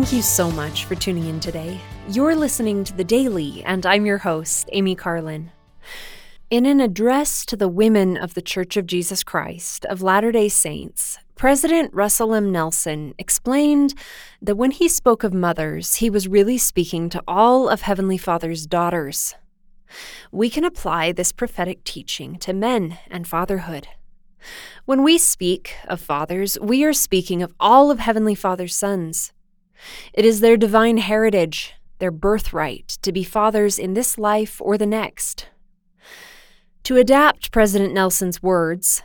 Thank you so much for tuning in today. You're listening to The Daily, and I'm your host, Amy Carlin. In an address to the women of The Church of Jesus Christ of Latter-day Saints, President Russell M. Nelson explained that when he spoke of mothers, he was really speaking to all of Heavenly Father's daughters. We can apply this prophetic teaching to men and fatherhood. When we speak of fathers, we are speaking of all of Heavenly Father's sons. It is their divine heritage, their birthright, to be fathers in this life or the next. To adapt President Nelson's words,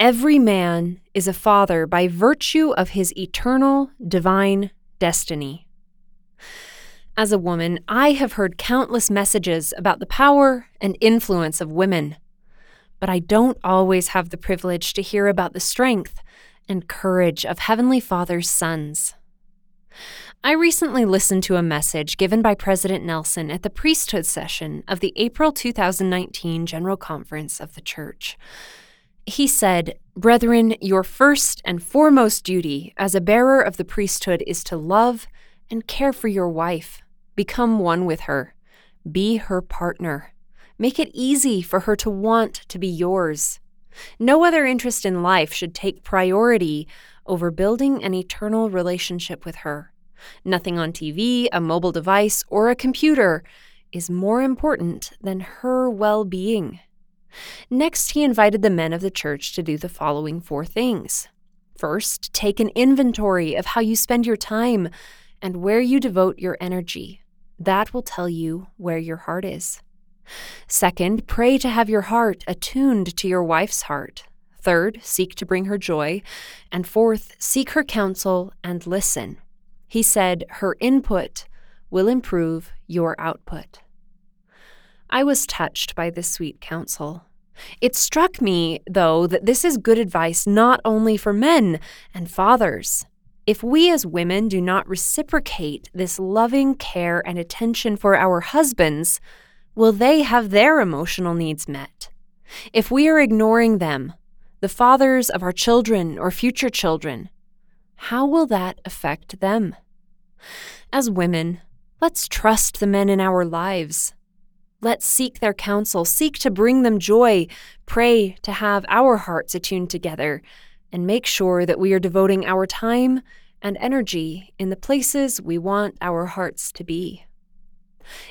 every man is a father by virtue of his eternal divine destiny. As a woman, I have heard countless messages about the power and influence of women, but I don't always have the privilege to hear about the strength and courage of Heavenly Father's sons. I recently listened to a message given by President Nelson at the priesthood session of the April 2019 General Conference of the Church. He said, "Brethren, your first and foremost duty as a bearer of the priesthood is to love and care for your wife, become one with her, be her partner, make it easy for her to want to be yours. No other interest in life should take priority over building an eternal relationship with her. Nothing on TV, a mobile device, or a computer is more important than her well-being." Next, he invited the men of the church to do the following four things. First, take an inventory of how you spend your time and where you devote your energy. That will tell you where your heart is. Second, pray to have your heart attuned to your wife's heart. Third, seek to bring her joy. And fourth, seek her counsel and listen. He said, her input will improve your output. I was touched by this sweet counsel. It struck me, though, that this is good advice not only for men and fathers. If we as women do not reciprocate this loving care and attention for our husbands, will they have their emotional needs met? If we are ignoring them, the fathers of our children or future children, how will that affect them? As women, let's trust the men in our lives. Let's seek their counsel, seek to bring them joy, pray to have our hearts attuned together, and make sure that we are devoting our time and energy in the places we want our hearts to be.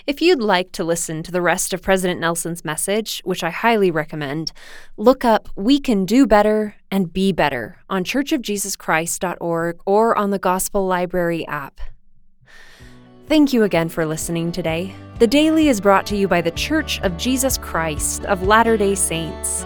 If you'd like to listen to the rest of President Nelson's message, which I highly recommend, look up We Can Do Better and Be Better on churchofjesuschrist.org or on the Gospel Library app. Thank you again for listening today. The Daily is brought to you by The Church of Jesus Christ of Latter-day Saints.